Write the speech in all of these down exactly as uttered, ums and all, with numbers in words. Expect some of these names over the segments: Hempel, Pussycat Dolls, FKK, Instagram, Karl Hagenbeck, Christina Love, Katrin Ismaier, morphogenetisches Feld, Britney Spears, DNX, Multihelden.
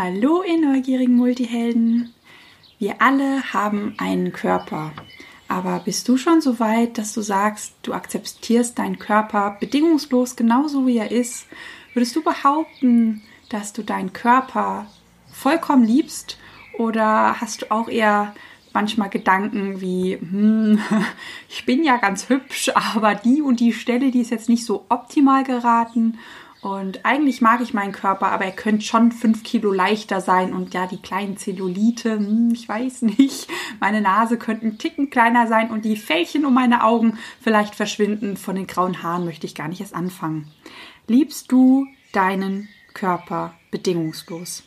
Hallo ihr neugierigen Multihelden! Wir alle haben einen Körper, aber bist du schon so weit, dass du sagst, du akzeptierst deinen Körper bedingungslos genauso wie er ist? Würdest du behaupten, dass du deinen Körper vollkommen liebst oder hast du auch eher manchmal Gedanken wie, hm, ich bin ja ganz hübsch, aber die und die Stelle, die ist jetzt nicht so optimal geraten und eigentlich mag ich meinen Körper, aber er könnte schon fünf Kilo leichter sein und ja, die kleinen Zellulite, hm, ich weiß nicht, meine Nase könnte einen Ticken kleiner sein und die Fältchen um meine Augen vielleicht verschwinden, von den grauen Haaren möchte ich gar nicht erst anfangen. Liebst du deinen Körper bedingungslos?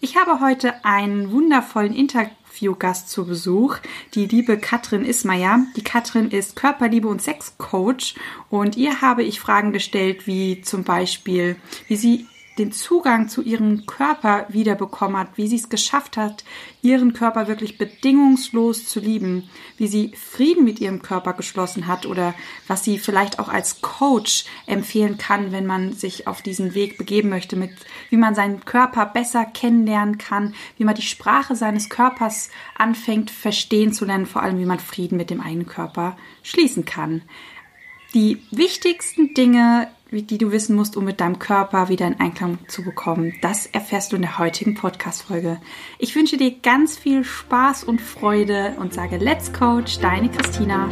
Ich habe heute einen wundervollen Interviewgast zu Besuch, die liebe Katrin Ismaier. Die Katrin ist Körperliebe- und Sexcoach und ihr habe ich Fragen gestellt, wie zum Beispiel, wie sie den Zugang zu ihrem Körper wiederbekommen hat, wie sie es geschafft hat, ihren Körper wirklich bedingungslos zu lieben, wie sie Frieden mit ihrem Körper geschlossen hat oder was sie vielleicht auch als Coach empfehlen kann, wenn man sich auf diesen Weg begeben möchte, mit wie man seinen Körper besser kennenlernen kann, wie man die Sprache seines Körpers anfängt, verstehen zu lernen, vor allem wie man Frieden mit dem eigenen Körper schließen kann. Die wichtigsten Dinge, die du wissen musst, um mit deinem Körper wieder in Einklang zu bekommen. Das erfährst du in der heutigen Podcast-Folge. Ich wünsche dir ganz viel Spaß und Freude und sage Let's Coach, deine Christina.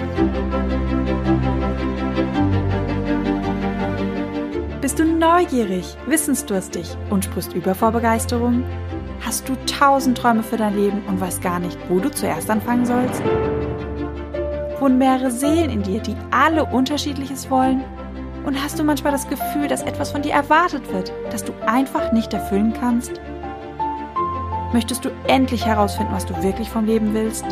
Bist du neugierig, wissensdurstig und sprichst über vor Begeisterung? Hast du tausend Träume für dein Leben und weißt gar nicht, wo du zuerst anfangen sollst? Wohnen mehrere Seelen in dir, die alle Unterschiedliches wollen? Und hast du manchmal das Gefühl, dass etwas von dir erwartet wird, das du einfach nicht erfüllen kannst? Möchtest du endlich herausfinden, was du wirklich vom Leben willst?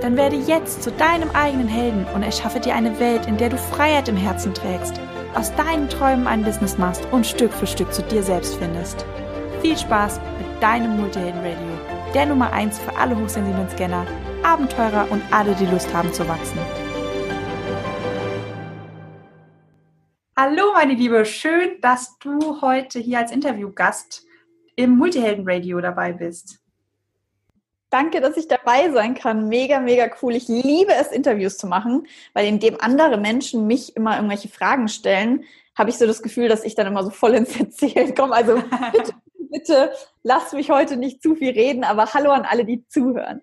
Dann werde jetzt zu deinem eigenen Helden und erschaffe dir eine Welt, in der du Freiheit im Herzen trägst, aus deinen Träumen ein Business machst und Stück für Stück zu dir selbst findest. Viel Spaß mit deinem Multihelden-Radio, der Nummer eins für alle hochsensiblen Scanner, Abenteurer und alle, die Lust haben zu wachsen. Hallo meine Liebe, schön, dass du heute hier als Interviewgast im Multihelden-Radio dabei bist. Danke, dass ich dabei sein kann. Mega, mega cool. Ich liebe es, Interviews zu machen, weil indem andere Menschen mich immer irgendwelche Fragen stellen, habe ich so das Gefühl, dass ich dann immer so voll ins Erzählen komme. Also bitte, bitte lass mich heute nicht zu viel reden, aber hallo an alle, die zuhören.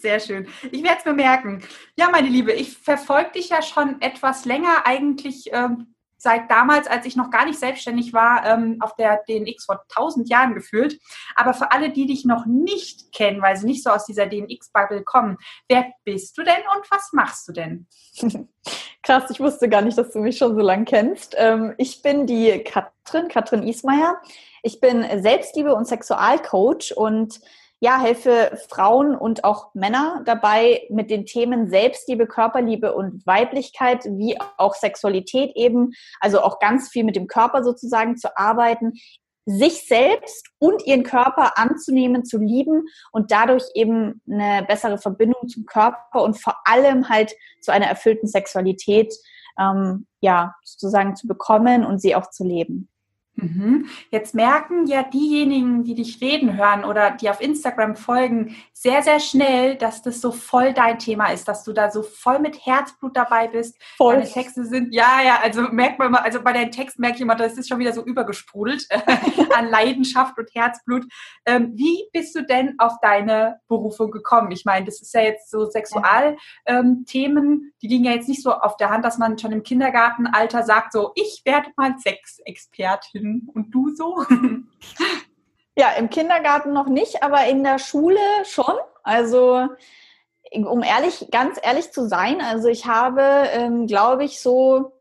Sehr schön. Ich werde es bemerken. Ja, meine Liebe, ich verfolge dich ja schon etwas länger, eigentlich ähm, seit damals, als ich noch gar nicht selbstständig war, ähm, auf der D N X vor tausend Jahren gefühlt. Aber für alle, die dich noch nicht kennen, weil sie nicht so aus dieser D N X-Bubble kommen, wer bist du denn und was machst du denn? Krass, ich wusste gar nicht, dass du mich schon so lange kennst. Ähm, ich bin die Katrin, Katrin Ismaier. Ich bin Selbstliebe- und Sexualcoach und ja, helfe Frauen und auch Männer dabei, mit den Themen Selbstliebe, Körperliebe und Weiblichkeit, wie auch Sexualität eben, also auch ganz viel mit dem Körper sozusagen zu arbeiten, sich selbst und ihren Körper anzunehmen, zu lieben und dadurch eben eine bessere Verbindung zum Körper und vor allem halt zu einer erfüllten Sexualität, ähm, ja, sozusagen zu bekommen und sie auch zu leben. Jetzt merken ja diejenigen, die dich reden hören oder die auf Instagram folgen, sehr, sehr schnell, dass das so voll dein Thema ist, dass du da so voll mit Herzblut dabei bist. Voll. Deine Texte sind, ja, ja, also merkt man immer, also bei deinen Texten merke ich immer, das ist schon wieder so übergesprudelt an Leidenschaft und Herzblut. Ähm, wie bist du denn auf deine Berufung gekommen? Ich meine, das ist ja jetzt so Sexualthemen, die liegen ja jetzt nicht so auf der Hand, dass man schon im Kindergartenalter sagt, so, ich werde mal Sexexpertin. Und du so? Ja, im Kindergarten noch nicht, aber in der Schule schon. Also, um ehrlich, ganz ehrlich zu sein, also ich habe, ähm, glaube ich, so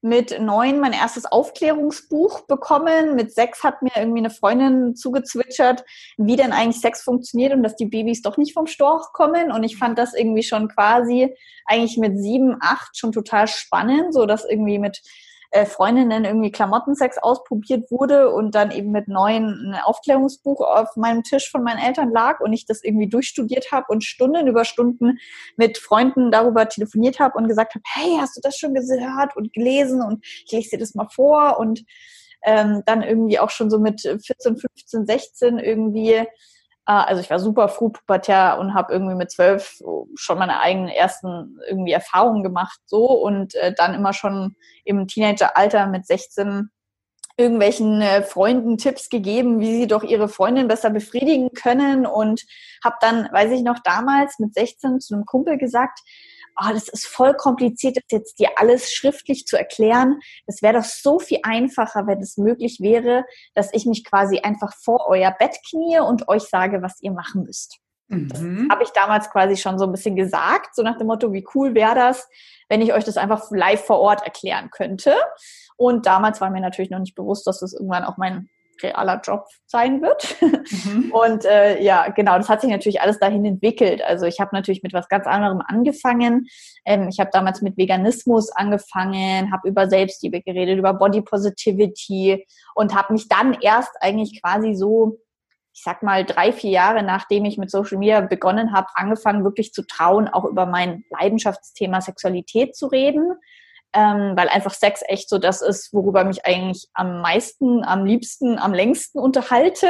mit neun mein erstes Aufklärungsbuch bekommen. Mit sechs hat mir irgendwie eine Freundin zugezwitschert, wie denn eigentlich Sex funktioniert und dass die Babys doch nicht vom Storch kommen. Und ich fand das irgendwie schon quasi eigentlich mit sieben, acht schon total spannend, so dass irgendwie mit Freundinnen irgendwie Klamottensex ausprobiert wurde und dann eben mit neun ein Aufklärungsbuch auf meinem Tisch von meinen Eltern lag und ich das irgendwie durchstudiert habe und Stunden über Stunden mit Freunden darüber telefoniert habe und gesagt habe, hey, hast du das schon gehört und gelesen und ich lese dir das mal vor und ähm, dann irgendwie auch schon so mit vierzehn, fünfzehn, sechzehn irgendwie, äh, also ich war super früh pubertär und habe irgendwie mit zwölf schon meine eigenen ersten irgendwie Erfahrungen gemacht so und äh, dann immer schon im Teenageralter mit sechzehn irgendwelchen äh, Freunden Tipps gegeben, wie sie doch ihre Freundin besser befriedigen können und habe dann, weiß ich noch, damals mit sechzehn zu einem Kumpel gesagt, oh, das ist voll kompliziert, das jetzt dir alles schriftlich zu erklären. Das wäre doch so viel einfacher, wenn es möglich wäre, dass ich mich quasi einfach vor euer Bett knie und euch sage, was ihr machen müsst. Mhm. Das habe ich damals quasi schon so ein bisschen gesagt, so nach dem Motto, wie cool wäre das, wenn ich euch das einfach live vor Ort erklären könnte. Und damals war mir natürlich noch nicht bewusst, dass das irgendwann auch mein realer Job sein wird. Mhm. Und äh, ja, genau, das hat sich natürlich alles dahin entwickelt. Also ich habe natürlich mit was ganz anderem angefangen. Ähm, ich habe damals mit Veganismus angefangen, habe über Selbstliebe geredet, über Body Positivity und habe mich dann erst eigentlich quasi so, ich sag mal, drei, vier Jahre, nachdem ich mit Social Media begonnen habe, angefangen wirklich zu trauen, auch über mein Leidenschaftsthema Sexualität zu reden. Ähm, weil einfach Sex echt so das ist, worüber mich eigentlich am meisten, am liebsten, am längsten unterhalte.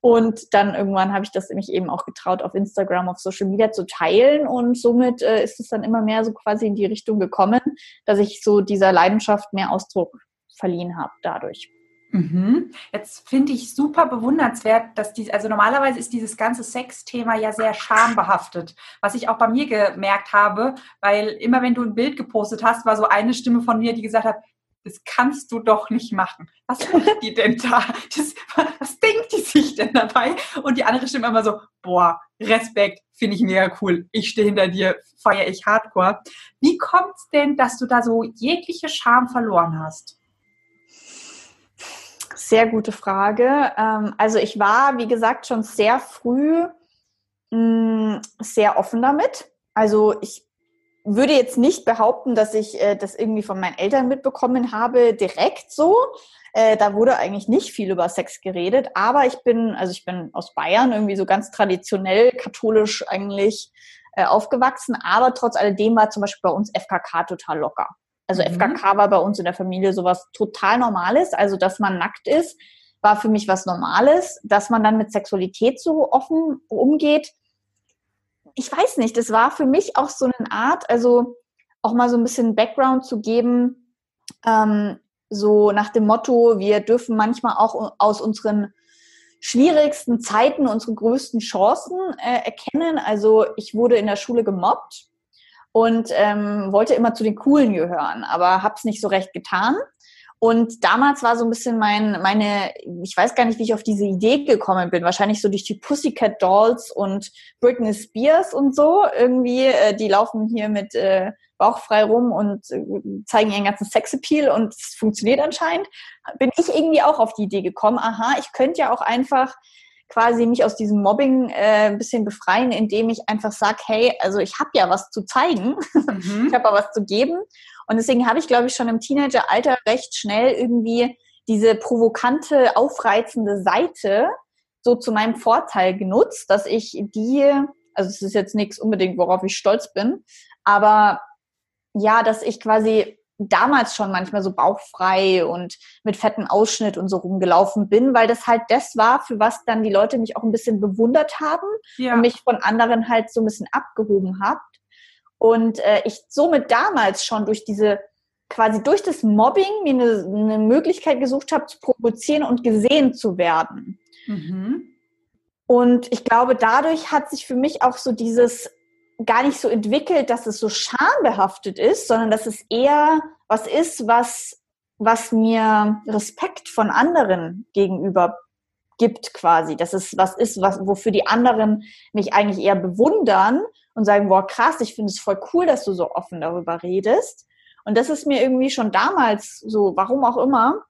Und dann irgendwann habe ich das mich eben auch getraut, auf Instagram, auf Social Media zu teilen. Und somit äh, ist es dann immer mehr so quasi in die Richtung gekommen, dass ich so dieser Leidenschaft mehr Ausdruck verliehen habe dadurch. Mhm. Jetzt finde ich super bewundernswert, dass die, also normalerweise ist dieses ganze Sex-Thema ja sehr schambehaftet, was ich auch bei mir gemerkt habe, weil immer wenn du ein Bild gepostet hast, war so eine Stimme von mir, die gesagt hat, das kannst du doch nicht machen. Was macht die denn da? Das, was denkt die sich denn dabei? Und die andere Stimme immer so, boah, Respekt, finde ich mega cool. Ich stehe hinter dir, feiere ich hardcore. Wie kommt's denn, dass du da so jegliche Scham verloren hast? Sehr gute Frage. Also ich war, wie gesagt, schon sehr früh sehr offen damit. Also ich würde jetzt nicht behaupten, dass ich das irgendwie von meinen Eltern mitbekommen habe, direkt so. Da wurde eigentlich nicht viel über Sex geredet. Aber ich bin, also ich bin aus Bayern irgendwie so ganz traditionell katholisch eigentlich aufgewachsen. Aber trotz alledem war zum Beispiel bei uns F K K total locker. Also F K K war bei uns in der Familie sowas total Normales. Also, dass man nackt ist, war für mich was Normales. Dass man dann mit Sexualität so offen umgeht, ich weiß nicht. Das war für mich auch so eine Art, also auch mal so ein bisschen Background zu geben, ähm, so nach dem Motto, wir dürfen manchmal auch aus unseren schwierigsten Zeiten unsere größten Chancen äh, erkennen. Also ich wurde in der Schule gemobbt. Und ähm, wollte immer zu den Coolen gehören, aber hab's nicht so recht getan. Und damals war so ein bisschen mein, meine, ich weiß gar nicht, wie ich auf diese Idee gekommen bin, wahrscheinlich so durch die Pussycat Dolls und Britney Spears und so irgendwie. Äh, die laufen hier mit äh, Bauch frei rum und äh, zeigen ihren ganzen Sexappeal und es funktioniert anscheinend. Bin ich irgendwie auch auf die Idee gekommen, aha, ich könnte ja auch einfach quasi mich aus diesem Mobbing äh, ein bisschen befreien, indem ich einfach sage, hey, also ich habe ja was zu zeigen, mhm. ich habe ja was zu geben. Und deswegen habe ich, glaube ich, schon im Teenageralter recht schnell irgendwie diese provokante, aufreizende Seite so zu meinem Vorteil genutzt, dass ich die, also es ist jetzt nichts unbedingt, worauf ich stolz bin, aber ja, dass ich quasi damals schon manchmal so bauchfrei und mit fetten Ausschnitt und so rumgelaufen bin, weil das halt das war, für was dann die Leute mich auch ein bisschen bewundert haben ja. und mich von anderen halt so ein bisschen abgehoben habt. Und äh, ich somit damals schon durch diese, quasi durch das Mobbing mir eine, eine Möglichkeit gesucht habe, zu provozieren und gesehen zu werden. Mhm. Und ich glaube, dadurch hat sich für mich auch so dieses gar nicht so entwickelt, dass es so schambehaftet ist, sondern dass es eher was ist, was, was mir Respekt von anderen gegenüber gibt quasi. Dass es was ist, was, wofür die anderen mich eigentlich eher bewundern und sagen, boah, krass, ich finde es voll cool, dass du so offen darüber redest. Und das ist mir irgendwie schon damals so, warum auch immer,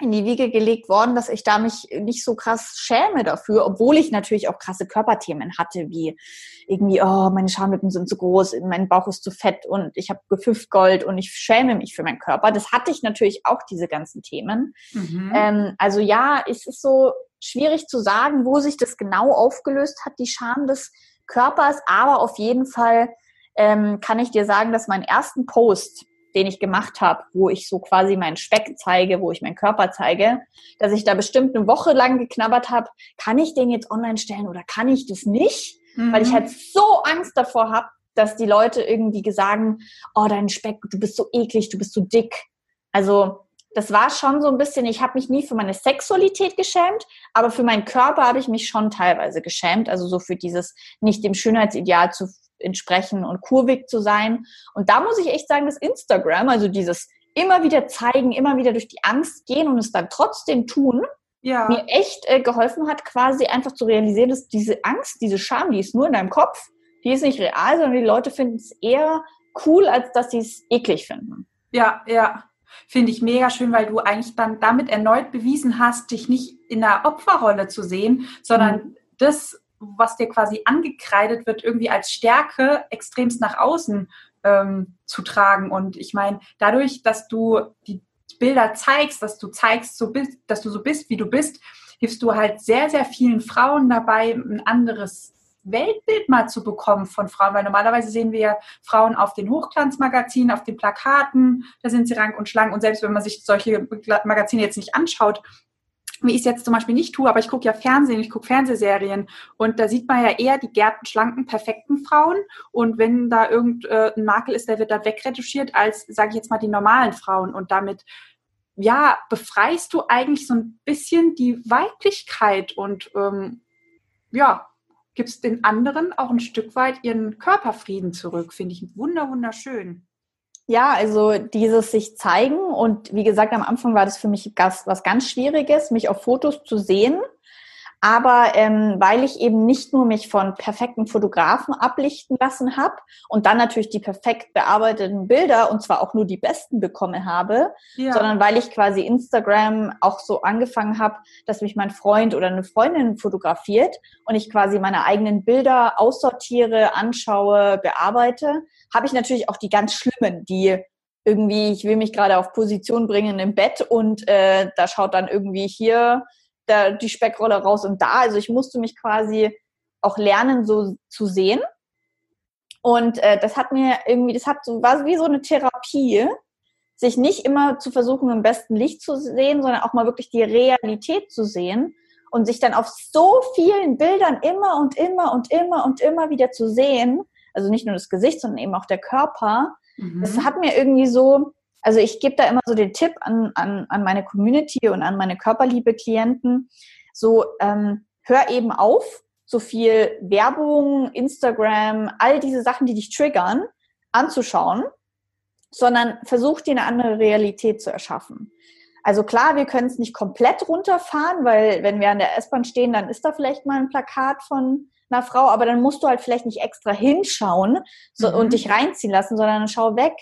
in die Wiege gelegt worden, dass ich da mich nicht so krass schäme dafür, obwohl ich natürlich auch krasse Körperthemen hatte, wie irgendwie, oh, meine Schamlippen sind zu groß, mein Bauch ist zu fett und ich habe Gepfiffgold und ich schäme mich für meinen Körper. Das hatte ich natürlich auch, diese ganzen Themen. Mhm. Ähm, also ja, es ist so schwierig zu sagen, wo sich das genau aufgelöst hat, die Scham des Körpers, aber auf jeden Fall ähm, kann ich dir sagen, dass mein ersten Post, den ich gemacht habe, wo ich so quasi meinen Speck zeige, wo ich meinen Körper zeige, dass ich da bestimmt eine Woche lang geknabbert habe, kann ich den jetzt online stellen oder kann ich das nicht? Mhm. Weil ich halt so Angst davor habe, dass die Leute irgendwie sagen, oh, dein Speck, du bist so eklig, du bist so dick. Also das war schon so ein bisschen, ich habe mich nie für meine Sexualität geschämt, aber für meinen Körper habe ich mich schon teilweise geschämt, also so für dieses nicht dem Schönheitsideal zu entsprechen und kurvig zu sein. Und da muss ich echt sagen, das Instagram, also dieses immer wieder zeigen, immer wieder durch die Angst gehen und es dann trotzdem tun, ja. mir echt äh, geholfen hat, quasi einfach zu realisieren, dass diese Angst, diese Scham, die ist nur in deinem Kopf, die ist nicht real, sondern die Leute finden es eher cool, als dass sie es eklig finden. Ja, ja. Finde ich mega schön, weil du eigentlich dann damit erneut bewiesen hast, dich nicht in der Opferrolle zu sehen, sondern mhm. das, was dir quasi angekreidet wird, irgendwie als Stärke extremst nach außen ähm, zu tragen. Und ich meine, dadurch, dass du die Bilder zeigst, dass du zeigst, so bist, dass du so bist, wie du bist, hilfst du halt sehr, sehr vielen Frauen dabei, ein anderes Weltbild mal zu bekommen von Frauen, weil normalerweise sehen wir ja Frauen auf den Hochglanzmagazinen, auf den Plakaten, da sind sie rank und schlank, und selbst wenn man sich solche Magazine jetzt nicht anschaut, wie ich es jetzt zum Beispiel nicht tue, aber ich gucke ja Fernsehen, ich gucke Fernsehserien, und da sieht man ja eher die gärtenschlanken, perfekten Frauen, und wenn da irgendein Makel ist, der wird dann wegretuschiert als, sage ich jetzt mal, die normalen Frauen, und damit ja, befreist du eigentlich so ein bisschen die Weiblichkeit und ähm, ja, gibst den anderen auch ein Stück weit ihren Körperfrieden zurück. Finde ich wunder, wunderschön. Ja, also dieses sich zeigen, und wie gesagt, am Anfang war das für mich was ganz Schwieriges, mich auf Fotos zu sehen, aber ähm, weil ich eben nicht nur mich von perfekten Fotografen ablichten lassen habe und dann natürlich die perfekt bearbeiteten Bilder, und zwar auch nur die besten, bekommen habe, ja. sondern weil ich quasi Instagram auch so angefangen habe, dass mich mein Freund oder eine Freundin fotografiert und ich quasi meine eigenen Bilder aussortiere, anschaue, bearbeite, habe ich natürlich auch die ganz schlimmen, die irgendwie, ich will mich gerade auf Position bringen im Bett und äh, da schaut dann irgendwie hier da die Speckrolle raus und da. Also ich musste mich quasi auch lernen, so zu sehen. Und äh, das hat mir irgendwie, das hat so, war wie so eine Therapie, sich nicht immer zu versuchen, im besten Licht zu sehen, sondern auch mal wirklich die Realität zu sehen und sich dann auf so vielen Bildern immer und immer und immer und immer wieder zu sehen. Also nicht nur das Gesicht, sondern eben auch der Körper. Mhm. Das hat mir irgendwie so, also ich gebe da immer so den Tipp an, an, an meine Community und an meine Körperliebe-Klienten, so ähm, hör eben auf, so viel Werbung, Instagram, all diese Sachen, die dich triggern, anzuschauen, sondern versuch dir eine andere Realität zu erschaffen. Also klar, wir können es nicht komplett runterfahren, weil wenn wir an der S-Bahn stehen, dann ist da vielleicht mal ein Plakat von einer Frau, aber dann musst du halt vielleicht nicht extra hinschauen so, mhm. und dich reinziehen lassen, sondern schau weg.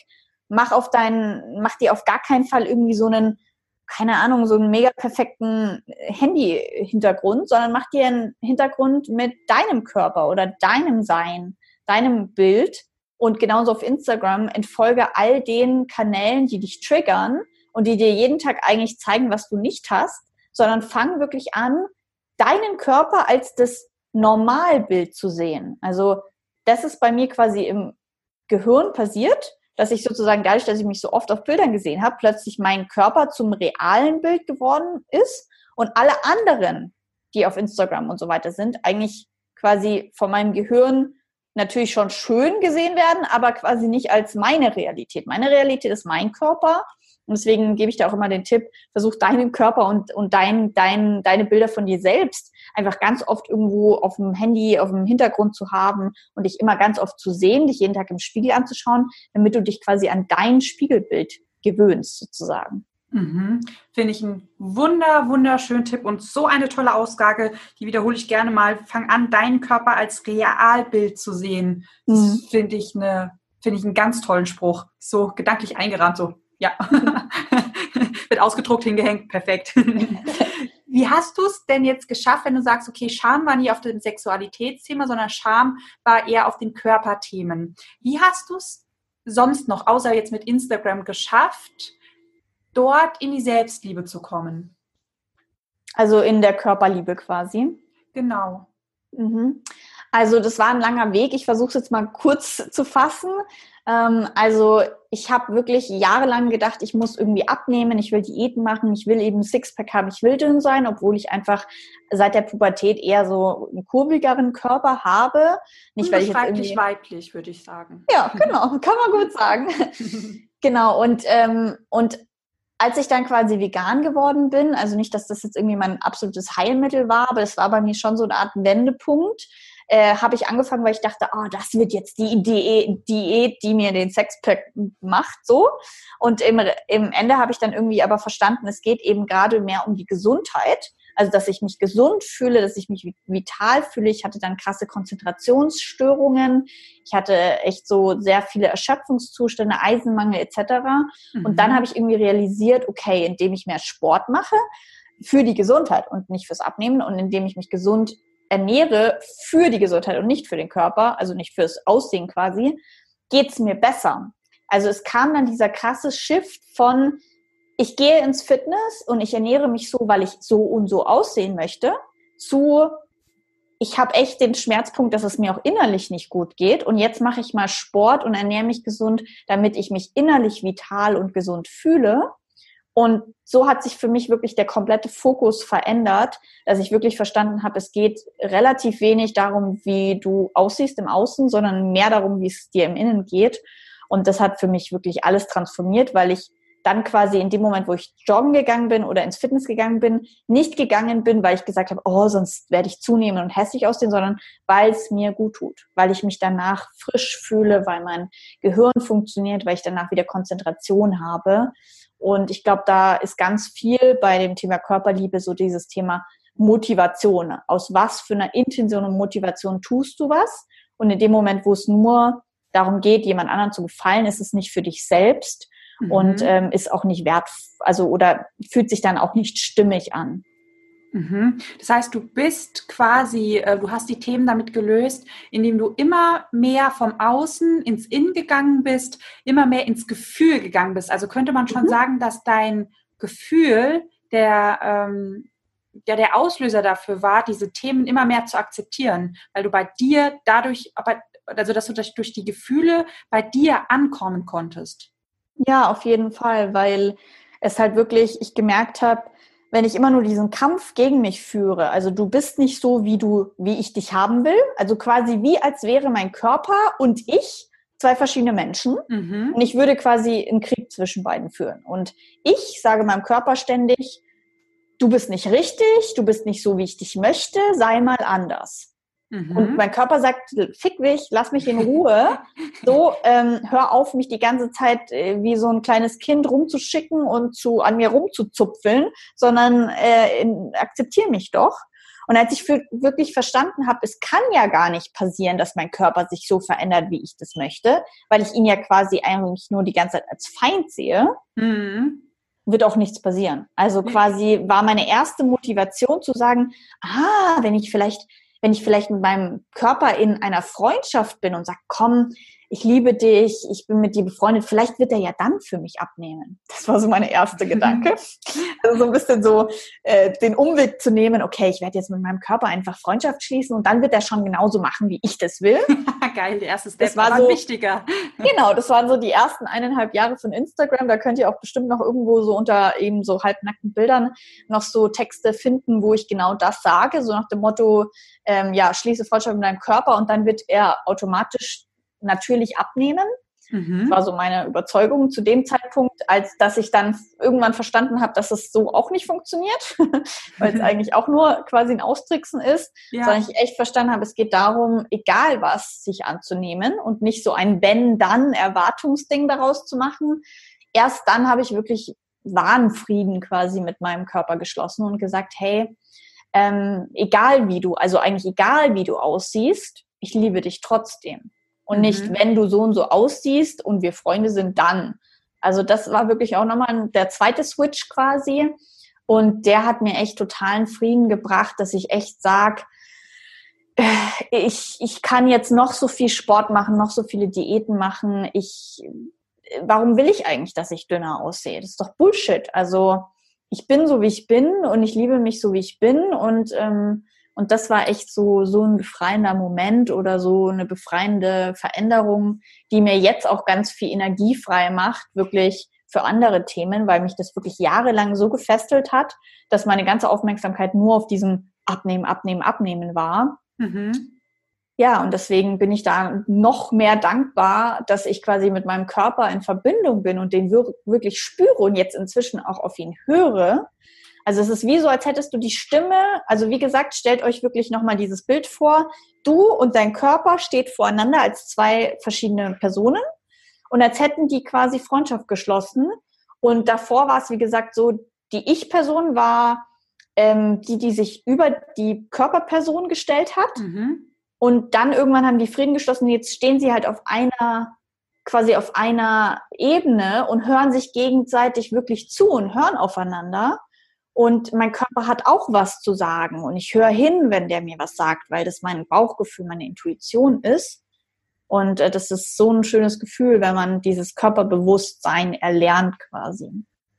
Mach auf deinen, mach dir auf gar keinen Fall irgendwie so einen, keine Ahnung, so einen mega perfekten Handy-Hintergrund, sondern mach dir einen Hintergrund mit deinem Körper oder deinem Sein, deinem Bild, und genauso auf Instagram entfolge all den Kanälen, die dich triggern und die dir jeden Tag eigentlich zeigen, was du nicht hast, sondern fang wirklich an, deinen Körper als das Normalbild zu sehen. Also das ist bei mir quasi im Gehirn passiert, dass ich sozusagen dadurch, dass ich mich so oft auf Bildern gesehen habe, plötzlich mein Körper zum realen Bild geworden ist und alle anderen, die auf Instagram und so weiter sind, eigentlich quasi von meinem Gehirn natürlich schon schön gesehen werden, aber quasi nicht als meine Realität. Meine Realität ist mein Körper, und deswegen gebe ich da auch immer den Tipp, versuch deinen Körper und, und dein, dein, deine Bilder von dir selbst einfach ganz oft irgendwo auf dem Handy, auf dem Hintergrund zu haben und dich immer ganz oft zu sehen, dich jeden Tag im Spiegel anzuschauen, damit du dich quasi an dein Spiegelbild gewöhnst sozusagen. Mhm. Finde ich einen wunder, wunderschönen Tipp und so eine tolle Ausgabe, die wiederhole ich gerne mal. Fang an, deinen Körper als Realbild zu sehen. Das mhm. finde ich, eine, finde ich einen ganz tollen Spruch. So gedanklich eingerahmt, so. Ja, wird ausgedruckt, hingehängt, perfekt. Wie hast du es denn jetzt geschafft, wenn du sagst, okay, Scham war nie auf dem Sexualitätsthema, sondern Scham war eher auf den Körperthemen. Wie hast du es sonst noch, außer jetzt mit Instagram, geschafft, dort in die Selbstliebe zu kommen? Also in der Körperliebe quasi? Genau. Mhm. Also das war ein langer Weg. Ich versuche es jetzt mal kurz zu fassen. Ähm, also ich habe wirklich jahrelang gedacht, ich muss irgendwie abnehmen, ich will Diäten machen, ich will eben Sixpack haben, ich will dünn sein, obwohl ich einfach seit der Pubertät eher so einen kurvigeren Körper habe. Nicht, weil ich jetzt irgendwie... weiblich, würde ich sagen. Ja, genau, kann man gut sagen. Genau, und, ähm, und als ich dann quasi vegan geworden bin, also nicht, dass das jetzt irgendwie mein absolutes Heilmittel war, aber das war bei mir schon so eine Art Wendepunkt, Äh, habe ich angefangen, weil ich dachte, oh, das wird jetzt die Idee, Diät, die mir den Sixpack macht, so. Und im, im Ende habe ich dann irgendwie aber verstanden, es geht eben gerade mehr um die Gesundheit. Also, dass ich mich gesund fühle, dass ich mich vital fühle. Ich hatte dann krasse Konzentrationsstörungen. Ich hatte echt so sehr viele Erschöpfungszustände, Eisenmangel et cetera. Mhm. Und dann habe ich irgendwie realisiert, okay, indem ich mehr Sport mache, für die Gesundheit und nicht fürs Abnehmen und indem ich mich gesund ernähre für die Gesundheit und nicht für den Körper, also nicht fürs Aussehen quasi, geht es mir besser. Also es kam dann dieser krasse Shift von, ich gehe ins Fitness und ich ernähre mich so, weil ich so und so aussehen möchte, zu, ich habe echt den Schmerzpunkt, dass es mir auch innerlich nicht gut geht und jetzt mache ich mal Sport und ernähre mich gesund, damit ich mich innerlich vital und gesund fühle. Und so hat sich für mich wirklich der komplette Fokus verändert, dass ich wirklich verstanden habe, es geht relativ wenig darum, wie du aussiehst im Außen, sondern mehr darum, wie es dir im Innen geht. Und das hat für mich wirklich alles transformiert, weil ich dann quasi in dem Moment, wo ich joggen gegangen bin oder ins Fitness gegangen bin, nicht gegangen bin, weil ich gesagt habe, oh, sonst werde ich zunehmen und hässlich aussehen, sondern weil es mir gut tut, weil ich mich danach frisch fühle, weil mein Gehirn funktioniert, weil ich danach wieder Konzentration habe. Und ich glaube, da ist ganz viel bei dem Thema Körperliebe so dieses Thema Motivation. Aus was für einer Intention und Motivation tust du was? Und in dem Moment, wo es nur darum geht, jemand anderen zu gefallen, ist es nicht für dich selbst. Mhm. Und ähm, ist auch nicht wert, also oder fühlt sich dann auch nicht stimmig an. Mhm. Das heißt, du bist quasi, äh, du hast die Themen damit gelöst, indem du immer mehr vom Außen ins Innen gegangen bist, immer mehr ins Gefühl gegangen bist. Also könnte man schon mhm. sagen, dass dein Gefühl der, ähm, der, der Auslöser dafür war, diese Themen immer mehr zu akzeptieren, weil du bei dir dadurch, also dass du durch die Gefühle bei dir ankommen konntest. Ja, auf jeden Fall, weil es halt wirklich, ich gemerkt habe, wenn ich immer nur diesen Kampf gegen mich führe, also du bist nicht so, wie du, wie ich dich haben will, also quasi wie als wäre mein Körper und ich zwei verschiedene Menschen mhm. und ich würde quasi einen Krieg zwischen beiden führen. Und ich sage meinem Körper ständig, du bist nicht richtig, du bist nicht so, wie ich dich möchte, sei mal anders. Und mein Körper sagt, fick dich, lass mich in Ruhe. So, ähm, hör auf, mich die ganze Zeit äh, wie so ein kleines Kind rumzuschicken und zu an mir rumzuzupfeln, sondern äh, akzeptiere mich doch. Und als ich für, wirklich verstanden habe, es kann ja gar nicht passieren, dass mein Körper sich so verändert, wie ich das möchte, weil ich ihn ja quasi eigentlich nur die ganze Zeit als Feind sehe, mhm. wird auch nichts passieren. Also quasi war meine erste Motivation zu sagen, ah, wenn ich vielleicht... wenn ich vielleicht mit meinem Körper in einer Freundschaft bin und sage, komm, ich liebe dich, ich bin mit dir befreundet, vielleicht wird er ja dann für mich abnehmen. Das war so meine erste Gedanke. Also so ein bisschen so äh, den Umweg zu nehmen, okay, ich werde jetzt mit meinem Körper einfach Freundschaft schließen und dann wird er schon genauso machen, wie ich das will. Geil, der erste Step, das war so, wichtiger. Genau, das waren so die ersten eineinhalb Jahre von Instagram. Da könnt ihr auch bestimmt noch irgendwo so unter eben so halbnackten Bildern noch so Texte finden, wo ich genau das sage, so nach dem Motto, ähm, ja, schließe Freundschaft mit deinem Körper und dann wird er automatisch natürlich abnehmen. Mhm. Das war so meine Überzeugung zu dem Zeitpunkt, als dass ich dann irgendwann verstanden habe, dass es so auch nicht funktioniert, weil es eigentlich auch nur quasi ein Austricksen ist, ja. Sondern ich echt verstanden habe, es geht darum, egal was, sich anzunehmen und nicht so ein Wenn-Dann-Erwartungsding daraus zu machen. Erst dann habe ich wirklich wahren Frieden quasi mit meinem Körper geschlossen und gesagt, hey, ähm, egal wie du, also eigentlich egal wie du aussiehst, ich liebe dich trotzdem. Und nicht, mhm. wenn du so und so aussiehst und wir Freunde sind, dann. Also das war wirklich auch nochmal der zweite Switch quasi. Und der hat mir echt totalen Frieden gebracht, dass ich echt sage, ich, ich kann jetzt noch so viel Sport machen, noch so viele Diäten machen. Ich, warum will ich eigentlich, dass ich dünner aussehe? Das ist doch Bullshit. Also ich bin so, wie ich bin und ich liebe mich so, wie ich bin. Und ähm, Und das war echt so, so ein befreiender Moment oder so eine befreiende Veränderung, die mir jetzt auch ganz viel Energie frei macht, wirklich für andere Themen, weil mich das wirklich jahrelang so gefesselt hat, dass meine ganze Aufmerksamkeit nur auf diesem Abnehmen, Abnehmen, Abnehmen war. Mhm. Ja, und deswegen bin ich da noch mehr dankbar, dass ich quasi mit meinem Körper in Verbindung bin und den wir- wirklich spüre und jetzt inzwischen auch auf ihn höre. Also es ist wie so, als hättest du die Stimme, also wie gesagt, stellt euch wirklich nochmal dieses Bild vor. Du und dein Körper steht voreinander als zwei verschiedene Personen und als hätten die quasi Freundschaft geschlossen. Und davor war es, wie gesagt, so, die Ich-Person war ähm, die, die sich über die Körperperson gestellt hat. Mhm. Und dann irgendwann haben die Frieden geschlossen. Jetzt stehen sie halt auf einer, quasi auf einer Ebene und hören sich gegenseitig wirklich zu und hören aufeinander. Und mein Körper hat auch was zu sagen und ich höre hin, wenn der mir was sagt, weil das mein Bauchgefühl, meine Intuition ist. Und das ist so ein schönes Gefühl, wenn man dieses Körperbewusstsein erlernt quasi.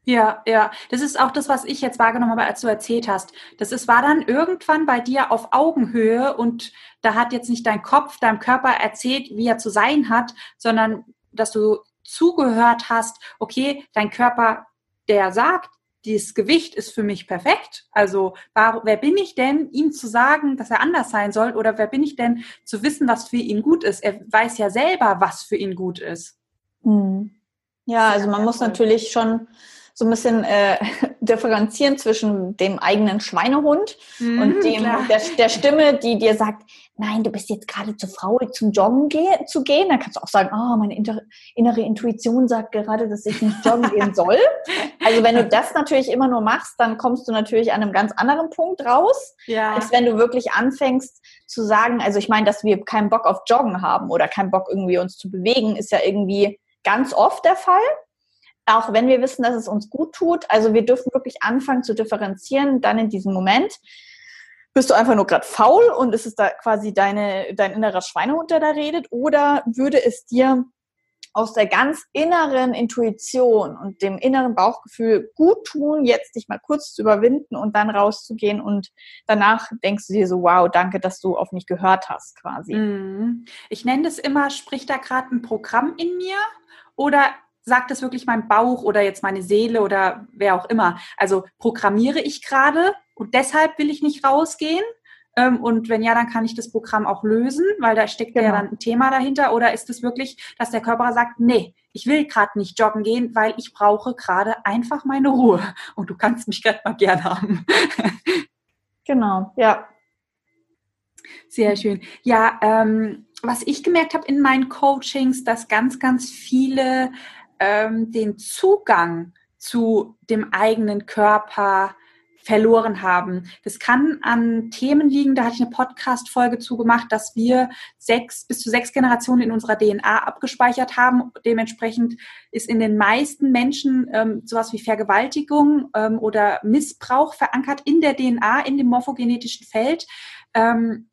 Ja, ja. Das ist auch das, was ich jetzt wahrgenommen habe, als du erzählt hast. Das ist, war dann irgendwann bei dir auf Augenhöhe und da hat jetzt nicht dein Kopf, deinem Körper erzählt, wie er zu sein hat, sondern dass du zugehört hast, okay, dein Körper, der sagt, dieses Gewicht ist für mich perfekt. Also wer bin ich denn, ihm zu sagen, dass er anders sein soll? Oder wer bin ich denn, zu wissen, was für ihn gut ist? Er weiß ja selber, was für ihn gut ist. Mhm. Ja, also man muss natürlich schon so ein bisschen äh, differenzieren zwischen dem eigenen Schweinehund mhm, und dem der, der Stimme, die dir sagt, nein, du bist jetzt gerade zu faul, zum Joggen ge- zu gehen. Dann kannst du auch sagen, oh, meine inter- innere Intuition sagt gerade, dass ich nicht joggen gehen soll. Also wenn du das natürlich immer nur machst, dann kommst du natürlich an einem ganz anderen Punkt raus, ja, als wenn du wirklich anfängst zu sagen, also ich meine, dass wir keinen Bock auf Joggen haben oder keinen Bock irgendwie uns zu bewegen, ist ja irgendwie ganz oft der Fall. Auch wenn wir wissen, dass es uns gut tut. Also wir dürfen wirklich anfangen zu differenzieren. Dann in diesem Moment bist du einfach nur gerade faul und ist es da quasi deine, dein innerer Schweinehund, der da redet? Oder würde es dir aus der ganz inneren Intuition und dem inneren Bauchgefühl gut tun, jetzt dich mal kurz zu überwinden und dann rauszugehen und danach denkst du dir so, wow, danke, dass du auf mich gehört hast quasi. Ich nenne das immer, spricht da gerade ein Programm in mir oder sagt es wirklich mein Bauch oder jetzt meine Seele oder wer auch immer? Also programmiere ich gerade und deshalb will ich nicht rausgehen? Und wenn ja, dann kann ich das Programm auch lösen, weil da steckt genau. ja dann ein Thema dahinter. Oder ist es wirklich, dass der Körper sagt, nee, ich will gerade nicht joggen gehen, weil ich brauche gerade einfach meine Ruhe. Und du kannst mich gerade mal gern haben. Genau, ja. Sehr schön. Ja, ähm, was ich gemerkt habe in meinen Coachings, dass ganz, ganz viele ähm, den Zugang zu dem eigenen Körper verloren haben. Das kann an Themen liegen, da hatte ich eine Podcast-Folge zu gemacht, dass wir sechs bis zu sechs Generationen in unserer D N A abgespeichert haben. Dementsprechend ist in den meisten Menschen ähm, sowas wie Vergewaltigung ähm, oder Missbrauch verankert in der D N A, in dem morphogenetischen Feld. Ähm,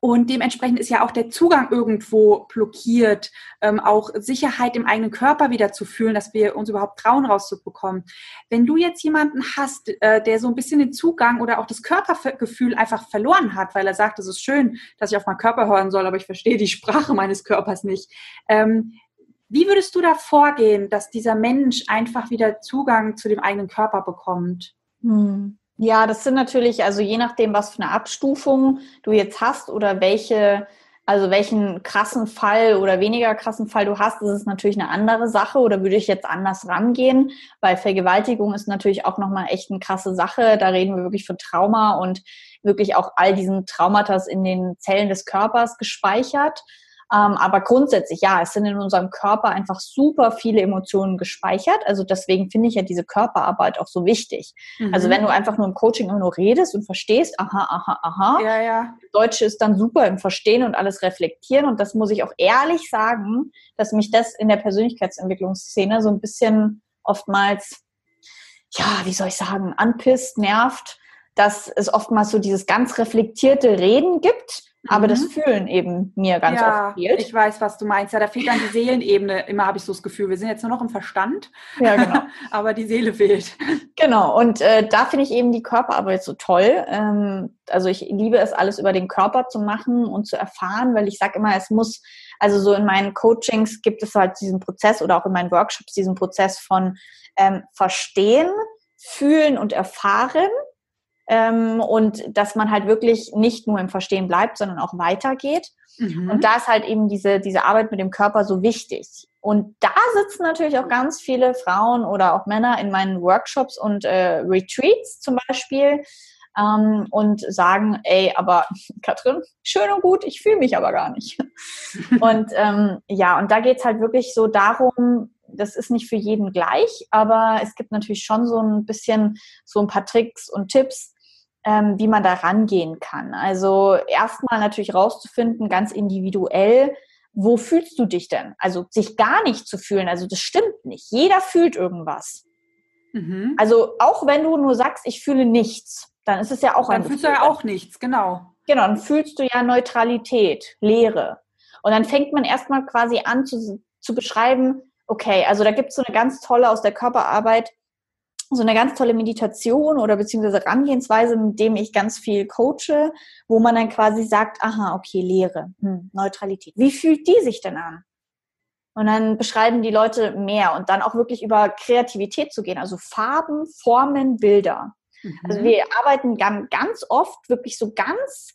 Und dementsprechend ist ja auch der Zugang irgendwo blockiert, ähm, auch Sicherheit im eigenen Körper wieder zu fühlen, dass wir uns überhaupt trauen, rauszubekommen. Wenn du jetzt jemanden hast, äh, der so ein bisschen den Zugang oder auch das Körpergefühl einfach verloren hat, weil er sagt, es ist schön, dass ich auf meinen Körper hören soll, aber ich verstehe die Sprache meines Körpers nicht. Ähm, wie würdest du da vorgehen, dass dieser Mensch einfach wieder Zugang zu dem eigenen Körper bekommt? Hm. Ja, das sind natürlich, also je nachdem, was für eine Abstufung du jetzt hast oder welche, also welchen krassen Fall oder weniger krassen Fall du hast, ist es natürlich eine andere Sache oder würde ich jetzt anders rangehen, weil Vergewaltigung ist natürlich auch nochmal echt eine krasse Sache. Da reden wir wirklich von Trauma und wirklich auch all diesen Traumata in den Zellen des Körpers gespeichert. Aber grundsätzlich, ja, es sind in unserem Körper einfach super viele Emotionen gespeichert. Also deswegen finde ich ja diese Körperarbeit auch so wichtig. Mhm. Also wenn du einfach nur im Coaching nur redest und verstehst, aha, aha, aha. Ja, ja. Deutsche ist dann super im Verstehen und alles reflektieren. Und das muss ich auch ehrlich sagen, dass mich das in der Persönlichkeitsentwicklungsszene so ein bisschen oftmals, ja, wie soll ich sagen, anpisst, nervt, dass es oftmals so dieses ganz reflektierte Reden gibt, Aber mhm. das fühlen eben mir ganz ja, oft fehlt. Ich weiß, was du meinst. Ja, da fehlt dann die Seelenebene. Immer habe ich so das Gefühl, wir sind jetzt nur noch im Verstand. Ja, genau. Aber die Seele fehlt. Genau. Und äh, da finde ich eben die Körperarbeit so toll. Ähm, also ich liebe es, alles über den Körper zu machen und zu erfahren, weil ich sage immer, es muss, also so in meinen Coachings gibt es halt diesen Prozess oder auch in meinen Workshops diesen Prozess von ähm, Verstehen, Fühlen und Erfahren. Ähm, und dass man halt wirklich nicht nur im Verstehen bleibt, sondern auch weitergeht. Mhm. Und da ist halt eben diese, diese Arbeit mit dem Körper so wichtig. Und da sitzen natürlich auch ganz viele Frauen oder auch Männer in meinen Workshops und äh, Retreats zum Beispiel ähm, und sagen, ey, aber Katrin, schön und gut, ich fühle mich aber gar nicht. Und ähm, ja, und da geht's halt wirklich so darum, das ist nicht für jeden gleich, aber es gibt natürlich schon so ein bisschen so ein paar Tricks und Tipps, Ähm, wie man da rangehen kann. Also erstmal natürlich rauszufinden, ganz individuell, wo fühlst du dich denn? Also sich gar nicht zu fühlen, also das stimmt nicht. Jeder fühlt irgendwas. Mhm. Also auch wenn du nur sagst, ich fühle nichts, dann ist es ja auch ein Gefühl. Dann fühlst du ja auch nichts, genau. Genau, dann fühlst du ja Neutralität, Leere. Und dann fängt man erstmal quasi an zu, zu beschreiben, okay, also da gibt es so eine ganz tolle aus der Körperarbeit, so eine ganz tolle Meditation oder beziehungsweise Herangehensweise, mit dem ich ganz viel coache, wo man dann quasi sagt, aha, okay, Leere, hm, Neutralität. Wie fühlt die sich denn an? Und dann beschreiben die Leute mehr und dann auch wirklich über Kreativität zu gehen, also Farben, Formen, Bilder. Mhm. Also wir arbeiten ganz oft wirklich so ganz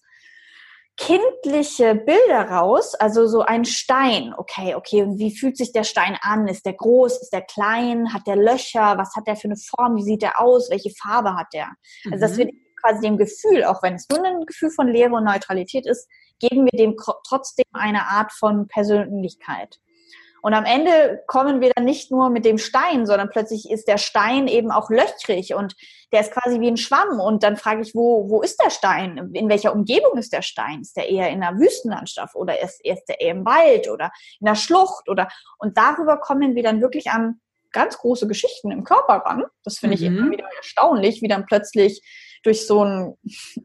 kindliche Bilder raus, also so ein Stein, okay, okay, und wie fühlt sich der Stein an? Ist der groß, ist der klein, hat der Löcher, was hat der für eine Form, wie sieht der aus, welche Farbe hat der? Mhm. Also das wird quasi dem Gefühl, auch wenn es nur ein Gefühl von Leere und Neutralität ist, geben wir dem trotzdem eine Art von Persönlichkeit. Und am Ende kommen wir dann nicht nur mit dem Stein, sondern plötzlich ist der Stein eben auch löchrig und der ist quasi wie ein Schwamm. Und dann frage ich, wo, wo ist der Stein? In welcher Umgebung ist der Stein? Ist der eher in einer Wüstenlandschaft oder ist, ist der eher im Wald oder in der Schlucht? Oder? Und darüber kommen wir dann wirklich an ganz große Geschichten im Körper ran. Das finde mhm. ich immer wieder erstaunlich, wie dann plötzlich durch so ein,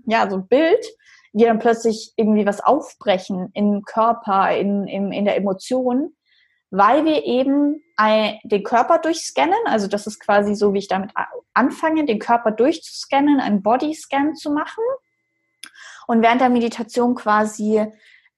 ja, so ein Bild wir dann plötzlich irgendwie was aufbrechen im Körper, in, in, in der Emotion, weil wir eben den Körper durchscannen, also das ist quasi so, wie ich damit anfange, den Körper durchzuscannen, einen Bodyscan zu machen und während der Meditation quasi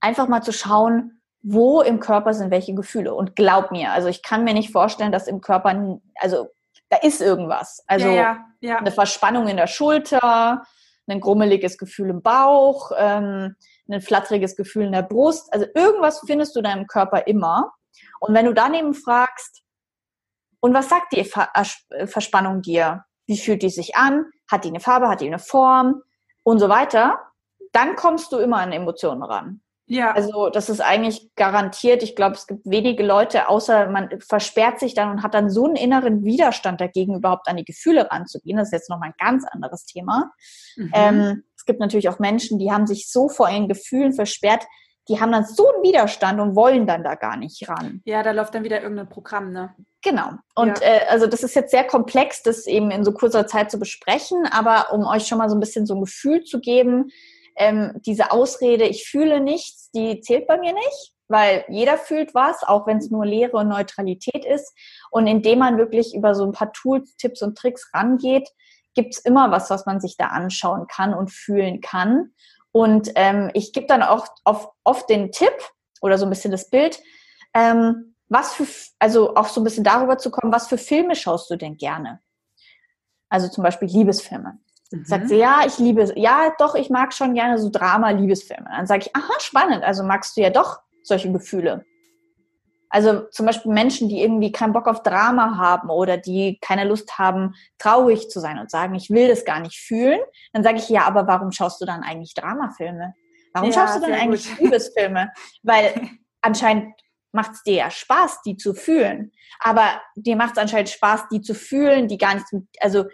einfach mal zu schauen, wo im Körper sind welche Gefühle. Und glaub mir, also ich kann mir nicht vorstellen, dass im Körper, also da ist irgendwas, also ja, ja, ja. eine Verspannung in der Schulter, ein grummeliges Gefühl im Bauch, ähm, ein flatteriges Gefühl in der Brust, also irgendwas findest du in deinem Körper immer. Und wenn du daneben fragst, und was sagt die Verspannung dir? Wie fühlt die sich an? Hat die eine Farbe? Hat die eine Form? Und so weiter. Dann kommst du immer an Emotionen ran. Ja. Also das ist eigentlich garantiert. Ich glaube, es gibt wenige Leute, außer man versperrt sich dann und hat dann so einen inneren Widerstand dagegen, überhaupt an die Gefühle ranzugehen. Das ist jetzt nochmal ein ganz anderes Thema. Mhm. Ähm, es gibt natürlich auch Menschen, die haben sich so vor ihren Gefühlen versperrt, die haben dann so einen Widerstand und wollen dann da gar nicht ran. Ja, da läuft dann wieder irgendein Programm, ne? Genau. Und ja. äh, also das ist jetzt sehr komplex, das eben in so kurzer Zeit zu besprechen, aber um euch schon mal so ein bisschen so ein Gefühl zu geben, ähm, diese Ausrede, ich fühle nichts, die zählt bei mir nicht, weil jeder fühlt was, auch wenn es nur Leere und Neutralität ist. Und indem man wirklich über so ein paar Tools, Tipps und Tricks rangeht, gibt es immer was, was man sich da anschauen kann und fühlen kann. Und ähm, ich gebe dann auch oft, oft den Tipp oder so ein bisschen das Bild, ähm, was für, also auch so ein bisschen darüber zu kommen, was für Filme schaust du denn gerne? Also zum Beispiel Liebesfilme. Mhm. Sagt sie, ja, ich liebe, ja, doch, ich mag schon gerne so Drama-Liebesfilme. Dann sage ich, aha, spannend, also magst du ja doch solche Gefühle. Also zum Beispiel Menschen, die irgendwie keinen Bock auf Drama haben oder die keine Lust haben, traurig zu sein und sagen, ich will das gar nicht fühlen, dann sage ich, ja, aber warum schaust du dann eigentlich Dramafilme? Warum ja, schaust du dann eigentlich gut. Liebesfilme? Weil anscheinend macht es dir ja Spaß, die zu fühlen. Aber dir macht es anscheinend Spaß, die zu fühlen, die gar nichts mit, also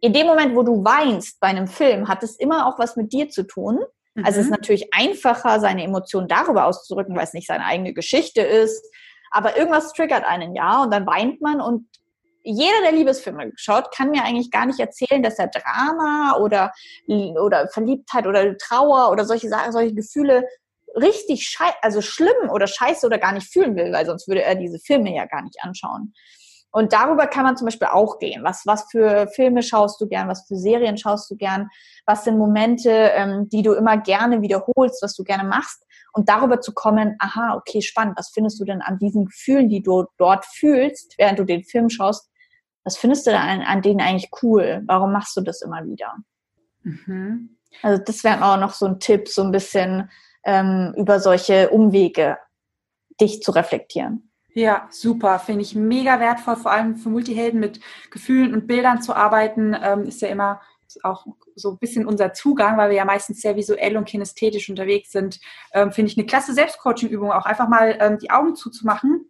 in dem Moment, wo du weinst bei einem Film, hat es immer auch was mit dir zu tun. Mhm. Also es ist natürlich einfacher, seine Emotionen darüber auszudrücken, weil es nicht seine eigene Geschichte ist. Aber irgendwas triggert einen, ja, und dann weint man. Und jeder, der Liebesfilme schaut, kann mir eigentlich gar nicht erzählen, dass er Drama oder, oder Verliebtheit oder Trauer oder solche, solche Gefühle richtig schei also schlimm oder scheiße oder gar nicht fühlen will, weil sonst würde er diese Filme ja gar nicht anschauen. Und darüber kann man zum Beispiel auch gehen. Was, was für Filme schaust du gern? Was für Serien schaust du gern? Was sind Momente, ähm, die du immer gerne wiederholst, was du gerne machst? Und darüber zu kommen, aha, okay, spannend, was findest du denn an diesen Gefühlen, die du dort fühlst, während du den Film schaust? Was findest du da an, an denen eigentlich cool? Warum machst du das immer wieder? Mhm. Also das wäre auch noch so ein Tipp, so ein bisschen ähm, über solche Umwege dich zu reflektieren. Ja, super. Finde ich mega wertvoll, vor allem für Multihelden mit Gefühlen und Bildern zu arbeiten, ähm, ist ja immer auch so ein bisschen unser Zugang, weil wir ja meistens sehr visuell und kinästhetisch unterwegs sind. Ähm, finde ich eine klasse Selbstcoaching-Übung, auch einfach mal ähm, die Augen zuzumachen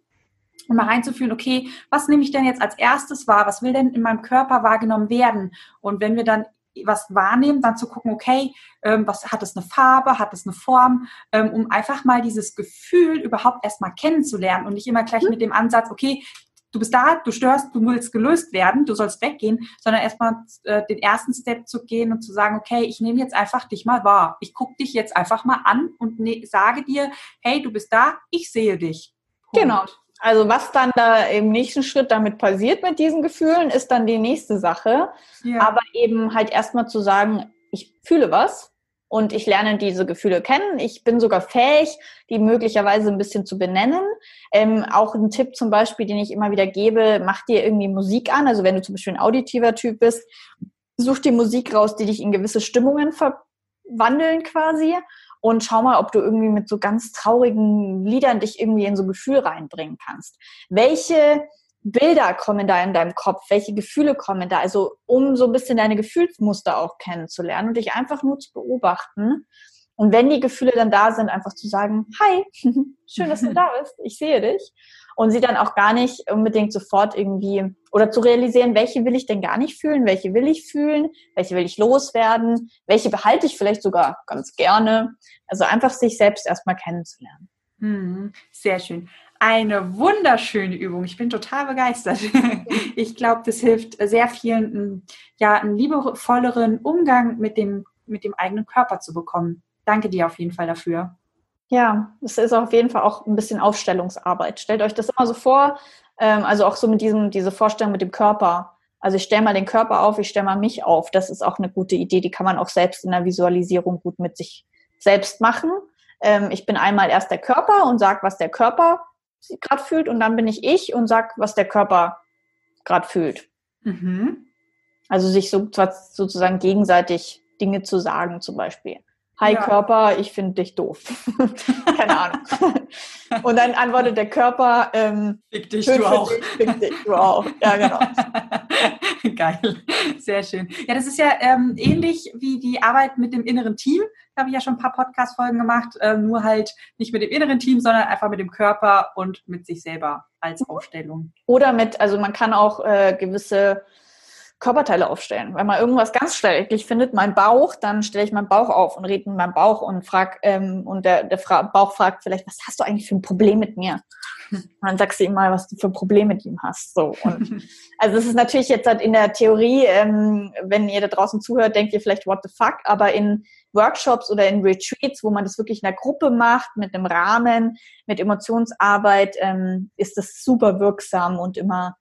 und mal reinzufühlen, okay, was nehme ich denn jetzt als erstes wahr? Was will denn in meinem Körper wahrgenommen werden? Und wenn wir dann was wahrnehmen, dann zu gucken, okay, ähm, was hat das eine Farbe, hat das eine Form, ähm, um einfach mal dieses Gefühl überhaupt erstmal kennenzulernen und nicht immer gleich mit dem Ansatz, okay, du bist da, du störst, du willst gelöst werden, du sollst weggehen, sondern erstmal äh, den ersten Step zu gehen und zu sagen, okay, ich nehme jetzt einfach dich mal wahr. Ich gucke dich jetzt einfach mal an und ne- sage dir, hey, du bist da, ich sehe dich. Punkt. Genau. Also was dann da im nächsten Schritt damit passiert mit diesen Gefühlen, ist dann die nächste Sache. Ja. Aber eben halt erstmal zu sagen, ich fühle was und ich lerne diese Gefühle kennen. Ich bin sogar fähig, die möglicherweise ein bisschen zu benennen. Ähm, auch ein Tipp zum Beispiel, den ich immer wieder gebe, mach dir irgendwie Musik an. Also wenn du zum Beispiel ein auditiver Typ bist, such dir Musik raus, die dich in gewisse Stimmungen verwandeln quasi. Und schau mal, ob du irgendwie mit so ganz traurigen Liedern dich irgendwie in so ein Gefühl reinbringen kannst. Welche Bilder kommen da in deinem Kopf? Welche Gefühle kommen da? Also um so ein bisschen deine Gefühlsmuster auch kennenzulernen und dich einfach nur zu beobachten. Und wenn die Gefühle dann da sind, einfach zu sagen, hi, schön, dass du da bist, ich sehe dich. Und sie dann auch gar nicht unbedingt sofort irgendwie, oder zu realisieren, welche will ich denn gar nicht fühlen, welche will ich fühlen, welche will ich loswerden, welche behalte ich vielleicht sogar ganz gerne. Also einfach sich selbst erstmal kennenzulernen. Mhm, sehr schön. Eine wunderschöne Übung. Ich bin total begeistert. Ich glaube, das hilft sehr vielen, ja, einen liebevolleren Umgang mit dem, mit dem eigenen Körper zu bekommen. Danke dir auf jeden Fall dafür. Ja, es ist auf jeden Fall auch ein bisschen Aufstellungsarbeit. Stellt euch das immer so vor, ähm, also auch so mit diesem, diese Vorstellung mit dem Körper. Also ich stelle mal den Körper auf, ich stelle mal mich auf. Das ist auch eine gute Idee, die kann man auch selbst in der Visualisierung gut mit sich selbst machen. Ähm, ich bin einmal erst der Körper und sage, was der Körper gerade fühlt, und dann bin ich ich und sage, was der Körper gerade fühlt. Mhm. Also sich so, sozusagen gegenseitig Dinge zu sagen zum Beispiel. Hi ja. Körper, ich finde dich doof. Keine Ahnung. Und dann antwortet der Körper, ähm, fick dich, du auch. Dich, fick dich, du auch. Ja, genau. Geil, sehr schön. Ja, das ist ja ähm, ähnlich wie die Arbeit mit dem inneren Team. Da habe ich ja schon ein paar Podcast-Folgen gemacht. Ähm, nur halt nicht mit dem inneren Team, sondern einfach mit dem Körper und mit sich selber als Aufstellung. Oder mit, also man kann auch äh, gewisse Körperteile aufstellen. Wenn man irgendwas ganz schrecklich findet, mein Bauch, dann stelle ich meinen Bauch auf und rede mit meinem Bauch und frag, ähm, und der, der Fra- Bauch fragt vielleicht, was hast du eigentlich für ein Problem mit mir? Und dann sagst du ihm mal, was du für ein Problem mit ihm hast. So. Und also es ist natürlich jetzt halt in der Theorie, ähm, wenn ihr da draußen zuhört, denkt ihr vielleicht, what the fuck? Aber in Workshops oder in Retreats, wo man das wirklich in einer Gruppe macht, mit einem Rahmen, mit Emotionsarbeit, ähm, ist das super wirksam und immer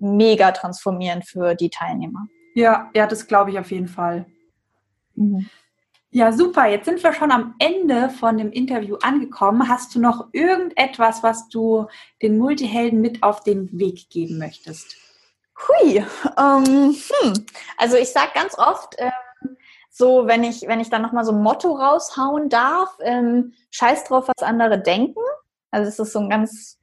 mega transformierend für die Teilnehmer. Ja, ja, das glaube ich auf jeden Fall. Mhm. Ja, super. Jetzt sind wir schon am Ende von dem Interview angekommen. Hast du noch irgendetwas, was du den Multihelden mit auf den Weg geben möchtest? Hui. Ähm, hm. Also ich sage ganz oft, äh, so wenn ich, wenn ich dann nochmal so ein Motto raushauen darf, ähm, scheiß drauf, was andere denken. Also es ist so ein ganz...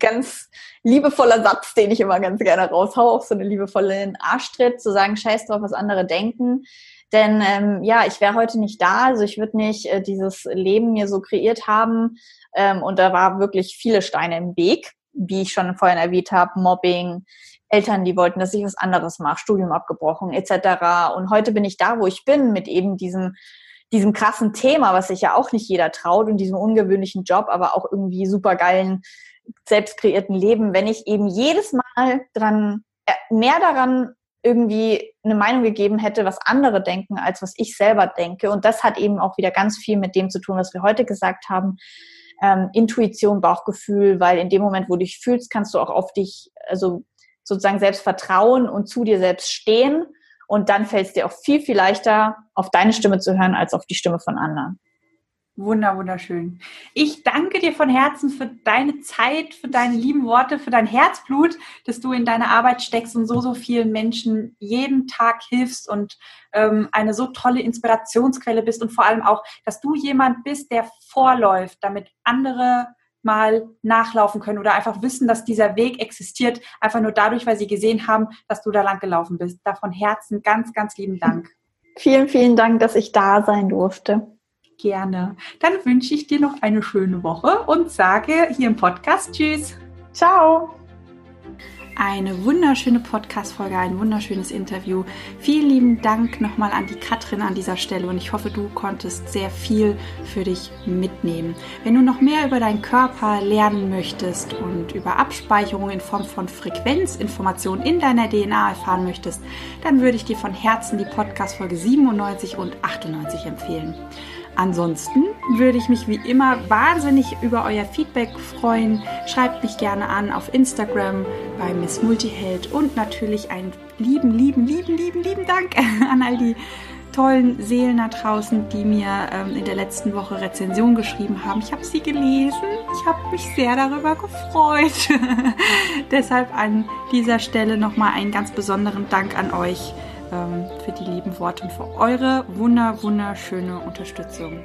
ganz liebevoller Satz, den ich immer ganz gerne raushau, auch so eine liebevolle Arschtritt, zu sagen, scheiß drauf, was andere denken, denn ähm, ja, ich wäre heute nicht da, also ich würde nicht äh, dieses Leben mir so kreiert haben, ähm, und da war wirklich viele Steine im Weg, wie ich schon vorhin erwähnt habe, Mobbing, Eltern, die wollten, dass ich was anderes mache, Studium abgebrochen, et cetera. Und heute bin ich da, wo ich bin, mit eben diesem diesem krassen Thema, was sich ja auch nicht jeder traut, und diesem ungewöhnlichen Job, aber auch irgendwie supergeilen selbst kreierten Leben. Wenn ich eben jedes Mal dran, mehr daran irgendwie eine Meinung gegeben hätte, was andere denken, als was ich selber denke. Und das hat eben auch wieder ganz viel mit dem zu tun, was wir heute gesagt haben. Ähm, Intuition, Bauchgefühl, weil in dem Moment, wo du dich fühlst, kannst du auch auf dich, also sozusagen selbst vertrauen und zu dir selbst stehen. Und dann fällt es dir auch viel, viel leichter, auf deine Stimme zu hören, als auf die Stimme von anderen. Wunder, wunderschön. Ich danke dir von Herzen für deine Zeit, für deine lieben Worte, für dein Herzblut, dass du in deine Arbeit steckst und so, so vielen Menschen jeden Tag hilfst und ähm, eine so tolle Inspirationsquelle bist und vor allem auch, dass du jemand bist, der vorläuft, damit andere mal nachlaufen können oder einfach wissen, dass dieser Weg existiert, einfach nur dadurch, weil sie gesehen haben, dass du da lang gelaufen bist. Da von Herzen ganz, ganz lieben Dank. Vielen, vielen Dank, dass ich da sein durfte. Gerne. Dann wünsche ich dir noch eine schöne Woche und sage hier im Podcast Tschüss. Ciao. Eine wunderschöne Podcast-Folge, ein wunderschönes Interview. Vielen lieben Dank nochmal an die Katrin an dieser Stelle und ich hoffe, du konntest sehr viel für dich mitnehmen. Wenn du noch mehr über deinen Körper lernen möchtest und über Abspeicherung in Form von Frequenzinformationen in deiner D N A erfahren möchtest, dann würde ich dir von Herzen die Podcast-Folge siebenundneunzig und achtundneunzig empfehlen. Ansonsten würde ich mich wie immer wahnsinnig über euer Feedback freuen. Schreibt mich gerne an auf Instagram bei Miss Multiheld und natürlich einen lieben, lieben, lieben, lieben, lieben Dank an all die tollen Seelen da draußen, die mir ähm, in der letzten Woche Rezension geschrieben haben. Ich habe sie gelesen. Ich habe mich sehr darüber gefreut. Deshalb an dieser Stelle nochmal einen ganz besonderen Dank an euch für die lieben Worte und für eure wunder, wunderschöne Unterstützung.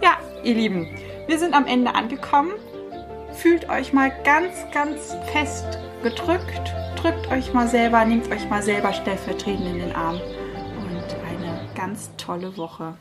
Ja, ihr Lieben, wir sind am Ende angekommen. Fühlt euch mal ganz, ganz fest gedrückt. Drückt euch mal selber, nehmt euch mal selber stellvertretend in den Arm. Und eine ganz tolle Woche.